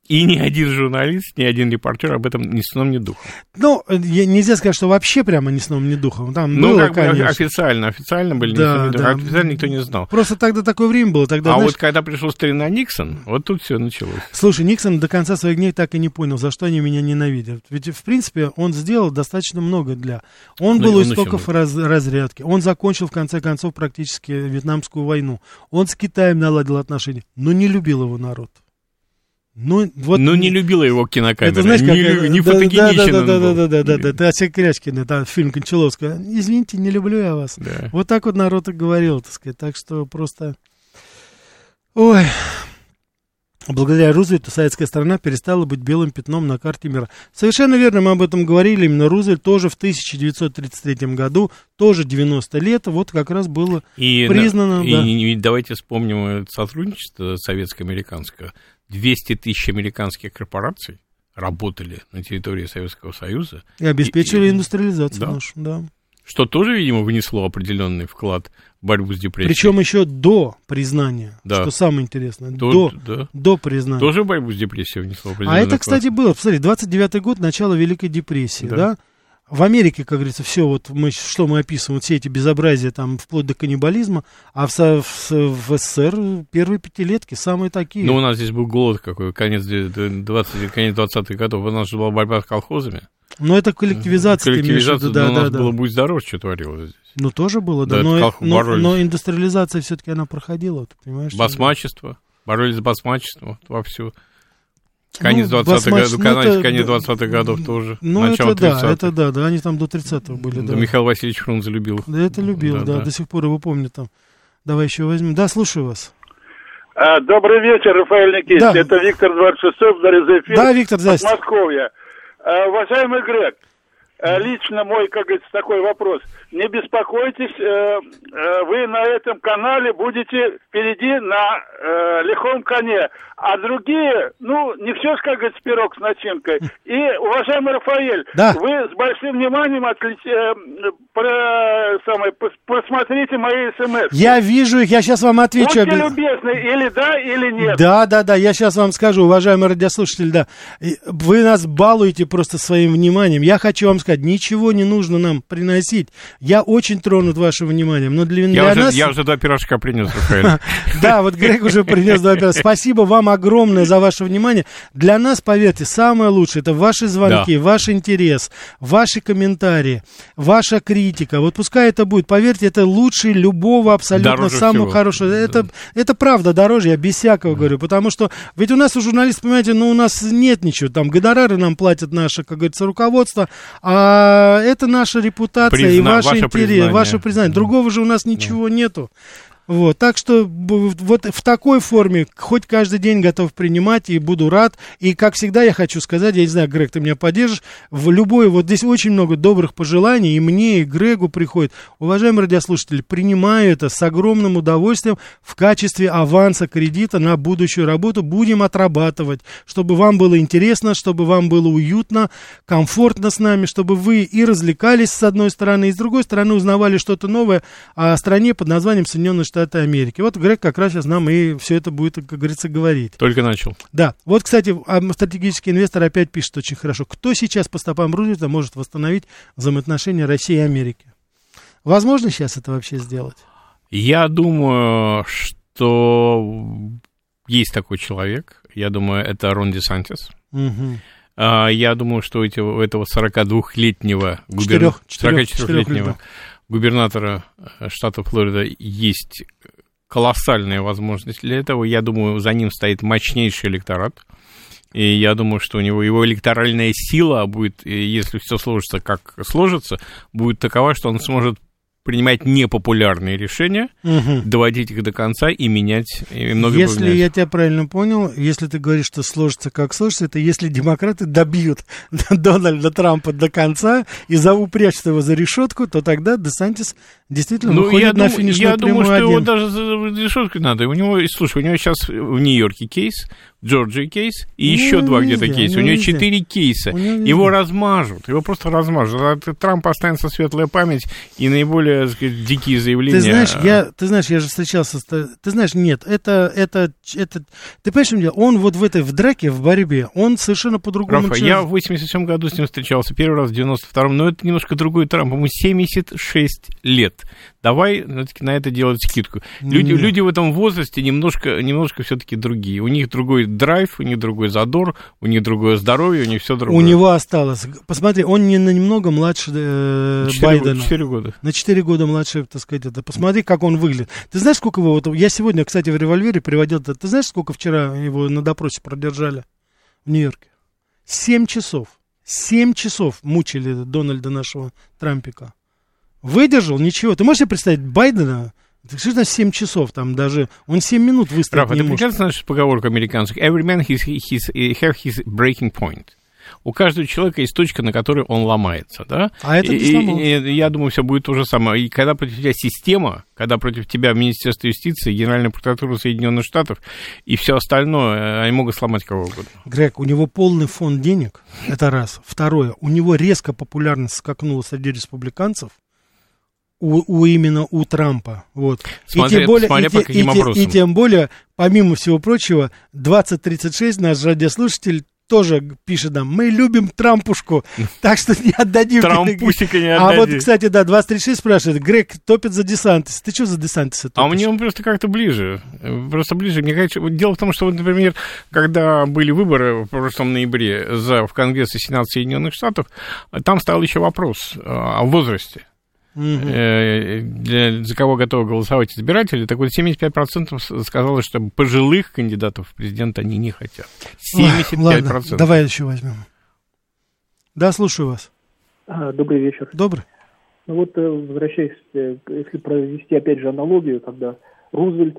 И ни один журналист, ни один репортер об этом ни сном, ни духом. Ну, нельзя сказать, что вообще прямо ни сном, ни духом. Там ну, было, как бы официально, официально были, да, ни сном, да. официально никто не знал. Просто тогда такое время было. Тогда, а знаешь... вот когда пришел старина Никсон, вот тут все началось. Слушай, Никсон до конца своих дней так и не понял, за что они меня ненавидят. Ведь, в принципе, он сделал достаточно много для... Он ну, был у истоков раз, разрядки. Он закончил, в конце концов, практически Вьетнамскую войну. Он с Китаем наладил отношения, но не любил его народ. Ну, вот но не любила его кинокамера. Это, знаешь, как, не люб... не да, фотогеничен да, да, он был. Да-да-да, это Осекрячкин, там фильм Кончаловского. Извините, не люблю я вас. Да. Вот так вот народ и говорил, так сказать. Так что просто... Ой... Благодаря Рузвельту советская страна перестала быть белым пятном на карте мира. Совершенно верно, мы об этом говорили. Именно Рузвельт тоже в тысяча девятьсот тридцать третьем году, тоже девяносто лет, вот как раз было и признано. На... Да. И, и давайте вспомним сотрудничество советско-американское. двести тысяч американских корпораций работали на территории Советского Союза. И обеспечили и, и... индустриализацию да. нашу, да. Что тоже, видимо, внесло определенный вклад в борьбу с депрессией. Причем еще до признания, да. что самое интересное, до, до, да. до признания. Тоже в борьбу с депрессией внесло определенный вклад. А это, кстати, было, посмотри, двадцать девятый год, начало Великой депрессии, да? да? В Америке, как говорится, все, вот мы, что мы описываем, вот все эти безобразия, там, вплоть до каннибализма, а в, в, в СССР первые пятилетки самые такие. Ну, у нас здесь был голод какой, конец двадцатых годов, у нас же была борьба с колхозами. Ну, это коллективизация. Коллективизация, да, да, у нас да, было да. «Будь здоров», что творилось здесь. Ну, тоже было, да, да но, но, но индустриализация все-таки она проходила, ты понимаешь? Басмачество, боролись с басмачеством вовсю. Конец ну, двадцатых, двадцатых, двадцатых годов тоже, ну, начало это тридцатых. Да, это да, да, они там до тридцатых были. Да. Да, Михаил Васильевич Фрунзе любил. Да, это любил, да, да, да, до сих пор его помню там. Давай еще возьмем. Да, слушаю вас. А, добрый вечер, Рафаэль Никитич, да. это Виктор двадцать шестой, за эфир. Да, Виктор, здрасте. От Московья. А, уважаемый Грег, лично мой, как говорится, такой вопрос. Не беспокойтесь, вы на этом канале будете впереди на лихом коне, а другие, ну, не все, как говорится, пирог с начинкой. И, уважаемый Рафаэль, да. вы с большим вниманием отлич... про... самое... посмотрите мои смс. Я вижу их, я сейчас вам отвечу. Будьте любезны, или да, или нет. Да, да, да, я сейчас вам скажу, уважаемый радиослушатель, да. Вы нас балуете просто своим вниманием. Я хочу вам сказать, ничего не нужно нам приносить. Я очень тронут вашим вниманием. Но для, для я, нас... уже, я уже два пирожка принес, Рафаэль. Да, вот Грег уже принес два пирожка. Спасибо вам огромное за ваше внимание. Для нас, поверьте, самое лучшее — это ваши звонки, ваш интерес, ваши комментарии, ваша критика. Вот пускай это будет. Поверьте, это лучше любого абсолютно самого хорошего. Это правда дороже, я без всякого говорю. Потому что ведь у нас у журналистов, понимаете, ну у нас нет ничего. Там гонорары нам платят наше, как говорится, руководство, а А это наша репутация Призна... и ваши интересы, признание. ваше признание. Другого же у нас ничего да. нету. Вот, так что вот в такой форме хоть каждый день готов принимать и буду рад. И, как всегда, я хочу сказать, я не знаю, Грег, ты меня поддержишь, в любой, вот здесь очень много добрых пожеланий, и мне, и Грегу приходит. Уважаемые радиослушатели, принимаю это с огромным удовольствием в качестве аванса кредита на будущую работу. Будем отрабатывать, чтобы вам было интересно, чтобы вам было уютно, комфортно с нами, чтобы вы и развлекались с одной стороны, и с другой стороны узнавали что-то новое о стране под названием Соединенные Штаты Америки. Вот Грег как раз сейчас нам и все это будет, как говорится, говорить. Только начал. Да. Вот, кстати, стратегический инвестор опять пишет очень хорошо. Кто сейчас по стопам Рузвельта может восстановить взаимоотношения России и Америки? Возможно сейчас это вообще сделать? Я думаю, что есть такой человек. Я думаю, это Рон ДеСантис. Угу. А, я думаю, что эти, этого сорокадвухлетнего губерна... сорокачетырёхлетнего губернатора штата Флорида есть колоссальная возможность для этого. Я думаю, за ним стоит мощнейший электорат. И я думаю, что у него его электоральная сила будет, если все сложится, как сложится, будет такова, что он сможет принимать непопулярные решения, угу. доводить их до конца и менять, и многое Если поменять. Я тебя правильно понял, если ты говоришь, что сложится, как сложится, это если демократы добьют Дональда Трампа до конца и упрячут его за решетку, то тогда ДеСантис действительно ну, выходит на финишную прямую. Я думаю, что один. Его даже за решетку надо. У него, слушай, у него сейчас в Нью-Йорке кейс, в Джорджии кейс и ну, еще два где-то кейса. У него четыре кейса. Его размажут, его просто размажут. От Трампа останется светлая память и наиболее сказать, дикие заявления. Ты знаешь, я, ты знаешь, я же встречался с... Ты знаешь, нет, это... это, это ты понимаешь, что дело? Он вот в этой в драке, в борьбе, он совершенно по-другому... Рафа, я в восемьдесят седьмом году с ним встречался, первый раз в девяносто втором, но это немножко другой Трамп. Ему семьдесят шесть лет. Давай на это делать скидку. Люди, люди в этом возрасте немножко, немножко все-таки другие. У них другой драйв, у них другой задор, у них другое здоровье, у них все другое. У него осталось... Посмотри, он не на немного младше э, четыре, Байдена. четыре года. На четыре года младше, так сказать, это. Посмотри, как он выглядит. Ты знаешь, сколько его... Вот, я сегодня, кстати, в револьвере приводил... Ты знаешь, сколько вчера его на допросе продержали в Нью-Йорке? Семь часов. Семь часов мучили Дональда нашего Трампика. Выдержал? Ничего. Ты можешь себе представить Байдена... Действительно, семь часов там даже. Он семь минут выстоять не может. Раф, это прекрасно наша поговорка американцев. Every man has his, have his breaking point. У каждого человека есть точка, на которой он ломается, да? А это не сломал. И, и, я думаю, все будет то же самое. И когда против тебя система, когда против тебя Министерство юстиции, Генеральная прокуратура Соединенных Штатов и все остальное, они могут сломать кого угодно. Грег, у него полный фонд денег, это раз. Второе, у него резко популярность скакнула среди республиканцев. У, у именно у Трампа. Вот. Смотри, и тем более, смотри, и, по каким вопросам. И, и тем более, помимо всего прочего, двадцать тридцать шесть наш радиослушатель тоже пишет нам, мы любим Трампушку, так что не отдадим. Трампусика не отдадим. А вот, кстати, да, двадцать тридцать шесть спрашивает, Грег топит за ДеСантис. Ты что за ДеСантиса топишь? А мне он просто как-то ближе. Просто ближе. Мне кажется, дело в том, что, вот, например, когда были выборы в прошлом ноябре за, в Конгрессе Сенат Соединенных Штатов, там стал еще вопрос о возрасте. Uh-huh. Для, за кого готовы голосовать избиратели, так вот семьдесят пять процентов сказало, что пожилых кандидатов в президенты они не хотят. семьдесят пять процентов. Ладно, давай еще возьмем. Да, слушаю вас. Добрый вечер. Добрый. Ну вот, возвращаясь, если провести опять же аналогию, когда Рузвельт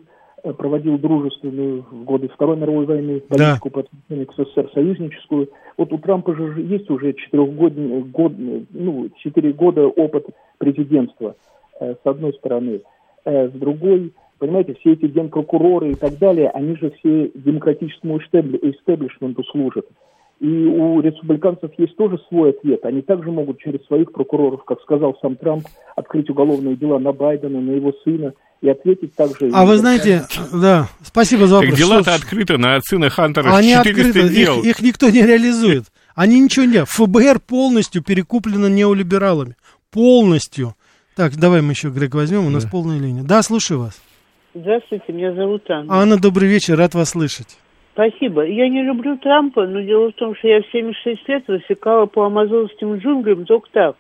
проводил дружественную в годы Второй мировой войны политику да. по отношению к СССР союзническую, вот у Трампа же есть уже четырехгодный, год, ну, четыре года опыт президентства, э, с одной стороны. Э, с другой, понимаете, все эти генпрокуроры и так далее, они же все демократическому истеблишменту служат. И у республиканцев есть тоже свой ответ. Они также могут через своих прокуроров, как сказал сам Трамп, открыть уголовные дела на Байдена, на его сына, и ответить также... А вы знаете, да, спасибо за вопрос. Так дела-то открыты на сына Хантера четыреста дел. Их, их никто не реализует. Они ничего не... ФБР полностью перекуплено неолибералами. Полностью. Так, давай мы еще, Грег, возьмем, у нас да. полная линия. Да, слушаю вас. Здравствуйте, меня зовут Анна. Анна, добрый вечер, рад вас слышать. Спасибо. Я не люблю Трампа, но дело в том, что я в семьдесят шесть лет высекала по амазонским джунглям только так.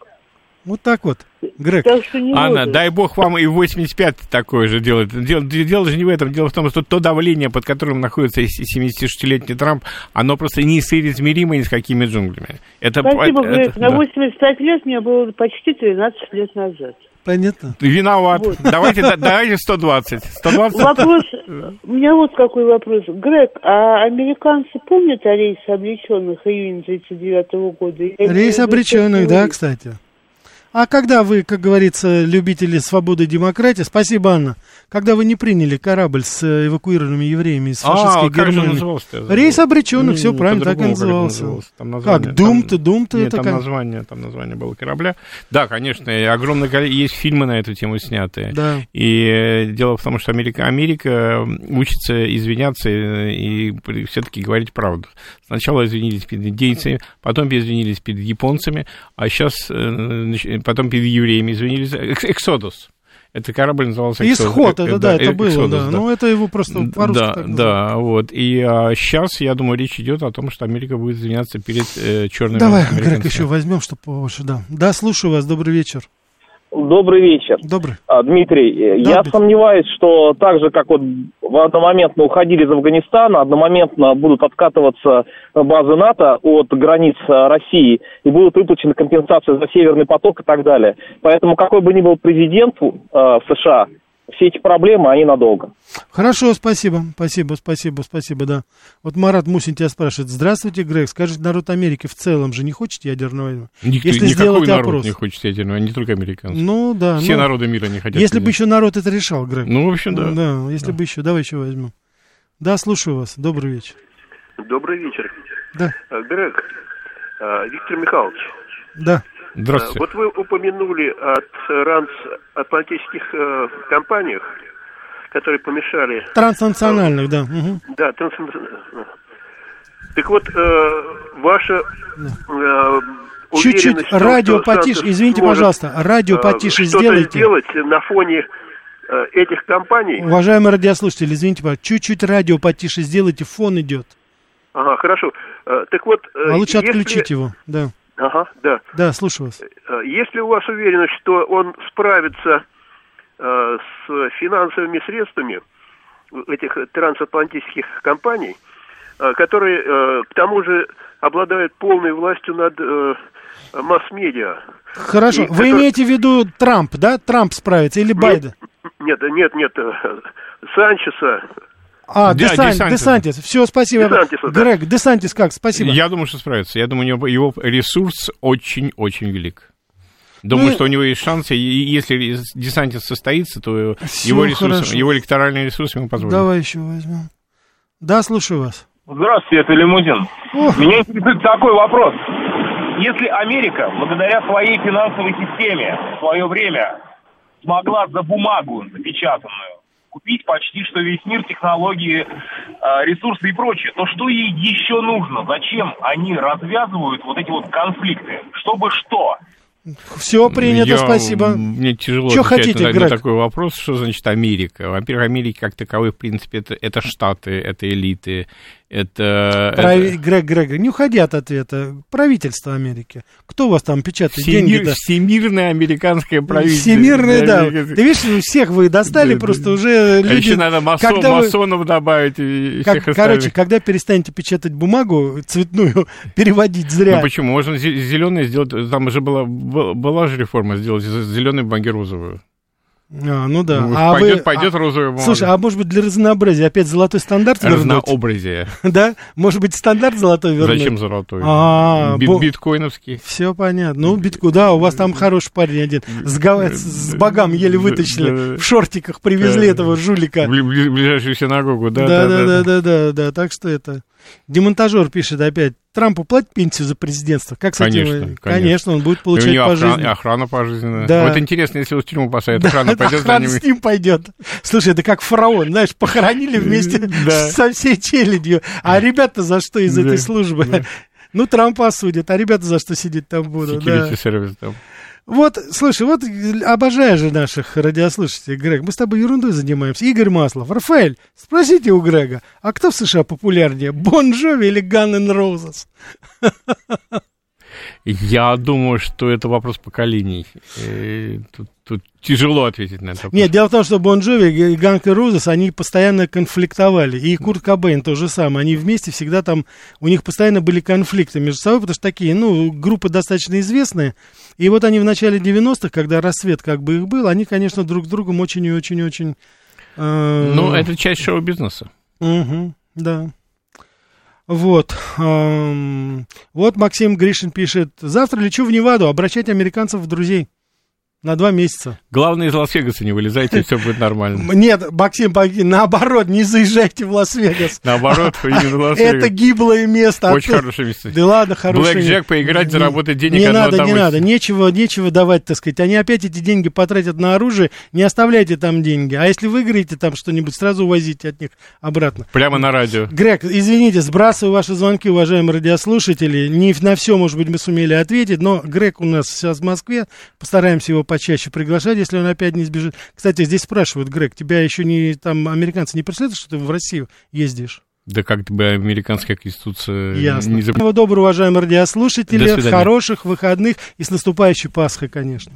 Вот так вот, Грег. Так Анна, дай бог вам и восемьдесят пять такое же делает. Дело, дело же не в этом. Дело в том, что то давление, под которым находится семидесятишестилетний Трамп, оно просто несоизмеримо ни с какими джунглями. Это, Спасибо, это, Грег. Это, на да. восемьдесят пять лет мне было почти тринадцать лет назад. Понятно. Виноват. Вот. Давайте, давайте сто двадцать. сто двадцать. Вопрос, у меня вот какой вопрос. Грег, а американцы помнят о рейсе обреченных июня тридцать девятого года? Рейс обреченных, да, кстати. А когда вы, как говорится, любители свободы и демократии, спасибо, Анна, когда вы не приняли корабль с эвакуированными евреями из фашистской а, Германии? Рейс обреченных, не, все не, правильно, так и назывался. Как, назывался. как Дум-то, Дум-то. Нет, это там, как... название, там название было корабля. Да, конечно, огромное количество, есть фильмы на эту тему снятые. Да. И дело в том, что Америка, Америка учится извиняться и все-таки говорить правду. Сначала извинились перед индейцами, потом извинились перед японцами, а сейчас... Потом перед евреями извинились. Эксодус. Это корабль назывался «Эксон». «Исход», это, да, это было, да. Но это его просто по-русски так называют. Да, вот. И сейчас, я думаю, речь идет о том, что Америка будет извиняться перед черными американцами. Давай, Грег, еще возьмем, чтобы побольше, да. Да, слушаю вас, добрый вечер. Добрый вечер. Добрый. Дмитрий, да, я Дмитрий. сомневаюсь, что так же, как вот одномоментно уходили из Афганистана, одномоментно будут откатываться базы НАТО от границ России и будут выплачены компенсации за Северный поток и так далее. Поэтому какой бы ни был президент э, в США, все эти проблемы, они надолго. Хорошо, спасибо, спасибо, спасибо, спасибо, да. Вот Марат Мусин тебя спрашивает. Здравствуйте, Грег, скажите, народ Америки в целом же не хочет ядерной войны? Никто, если никакой народ опрос. не хочет ядерной войны, не только американцы. Ну, да. Все ну, народы мира не хотят. Если бы еще народ это решал, Грег. Ну, в общем, да. Да, если да. бы еще, давай еще возьмем. Да, слушаю вас, добрый вечер. Добрый вечер. Да. Грег, Виктор Михайлович. Да. Здравствуйте. Вот вы упомянули о трансатлантических э, компаниях, которые помешали... Транснациональных, э, да. Угу. Да, транснациональных. Так вот, э, ваша да. э, уверенность... Чуть-чуть том, радио потише, извините, пожалуйста, радио потише э, сделайте. Что-то сделать на фоне э, этих компаний... Уважаемые радиослушатели, извините, пожалуйста, чуть-чуть радио потише сделайте, фон идет. Ага, хорошо. Э, так вот... Э, а лучше если... отключить его, да. Ага, да. Да, слушаю вас. Если у вас уверенность, что он справится э, с финансовыми средствами этих трансатлантических компаний, э, которые, э, к тому же, обладают полной властью над э, масс-медиа. Хорошо. И Вы который... имеете в виду Трамп, да? Трамп справится или Байден? Нет, нет, нет. Санчеса. А, да, Десантис. Десантис. Десантис, все, спасибо. Десантиса, Грег, да. Десантис как, спасибо. Я думаю, что справится. Я думаю, его ресурс очень-очень велик. Думаю, ну, что у него есть шансы. И если Десантис состоится, то его, ресурс, его электоральный ресурс ему позволит. Давай еще возьмем. Да, слушаю вас. Здравствуйте, это Лимузин. Ох. Меня интересует такой вопрос. Если Америка, благодаря своей финансовой системе в свое время смогла за бумагу напечатанную купить почти что весь мир, технологии, ресурсы и прочее, то что ей еще нужно? Зачем они развязывают вот эти вот конфликты? Чтобы что? Все принято, я, спасибо. Мне тяжело Чё отвечать хотите, на, на такой вопрос, что значит Америка. Во-первых, Америка как таковой, в принципе, это, это штаты, это элиты, это... Прави... это... Грег, Грег, не уходи от ответа. Правительство Америки. Кто у вас там печатает Всемир... деньги? Да? Всемирное американское правительство. Всемирное, да. Америка... Ты видишь, всех вы достали, просто уже люди... А еще надо масон, когда вы... масонов добавить и как, всех остальных. Короче, когда перестанете печатать бумагу цветную, переводить зря. Ну почему? Можно зеленое сделать, там уже было... Была же реформа сделать зеленую бумагу розовую. А, ну да. Ну, а пойдет, вы... пойдет а... розовая бумага. Слушай, а может быть для разнообразия опять золотой стандарт вернуть? Разнообразие. Да? Может быть стандарт золотой вернуть? Зачем золотой? Бит- биткоиновский. Все понятно. Ну, битку, да, у вас там хороший парень один. С, га- с богам еле вытащили. В шортиках привезли этого жулика. В ближайшую синагогу, да? Да-да-да. Так что это... Демонтажер пишет опять. Трампу платит пенсию за президентство? Как, кстати, конечно, конечно. конечно, он будет получать пожизненно. У него охрана пожизненная. Да. Вот интересно, если его в тюрьму посадят, да, охрана пойдет за ним. Охрана с ним пойдет. Слушай, это как фараон, знаешь, похоронили вместе со всей челядью. А ребята за что из этой службы? Ну, Трампа осудят, а ребята за что сидеть там будут? Секьюрити-сервис там. Вот, слушай, вот обожаю же наших радиослушателей, Грег. Мы с тобой ерундой занимаемся. Игорь Маслов. Рафаэль, спросите у Грега, а кто в США популярнее, Бон Джови или Guns N' Roses? Я думаю, что это вопрос поколений. Тут, тут тяжело ответить на это. Нет, дело в том, что Бон Джови и Guns N' Roses, они постоянно конфликтовали. И Курт Кобейн то же самое. Они вместе всегда там... У них постоянно были конфликты между собой, потому что такие, ну, группы достаточно известные. И вот они в начале девяностых, когда рассвет как бы их был, они, конечно, друг с другом очень и очень и очень... Э... Ну, это часть шоу-бизнеса. Угу, да. Вот. Вот Максим Гришин пишет. Завтра лечу в Неваду, обращать американцев в друзей. На два месяца. Главное, из Лас-Вегаса не вылезайте, и все будет нормально. Нет, Максим, наоборот, не заезжайте в Лас-Вегас. Наоборот, именно в Лас-Вегас. Это гиблое место. Очень хорошее место. Да ладно, хорошее. Блэкджек, поиграть, заработать денег. Не надо, не надо. Нечего, нечего давать, так сказать. Они опять эти деньги потратят на оружие. Не оставляйте там деньги. А если выиграете там что-нибудь, сразу увозите от них обратно. Прямо на радио. Грег, извините, сбрасываю ваши звонки, уважаемые радиослушатели. Не на все, может быть, мы сумели ответить, но Грег у нас сейчас в Москве. Постараемся его поддержать. почаще приглашать, если он опять не сбежит. Кстати, здесь спрашивают, Грег, тебя еще не, там, американцы не преследуют, что ты в Россию ездишь? Да как бы американская конституция... Ясно. Не... Доброго, уважаемые радиослушатели, хороших выходных и с наступающей Пасхой, конечно.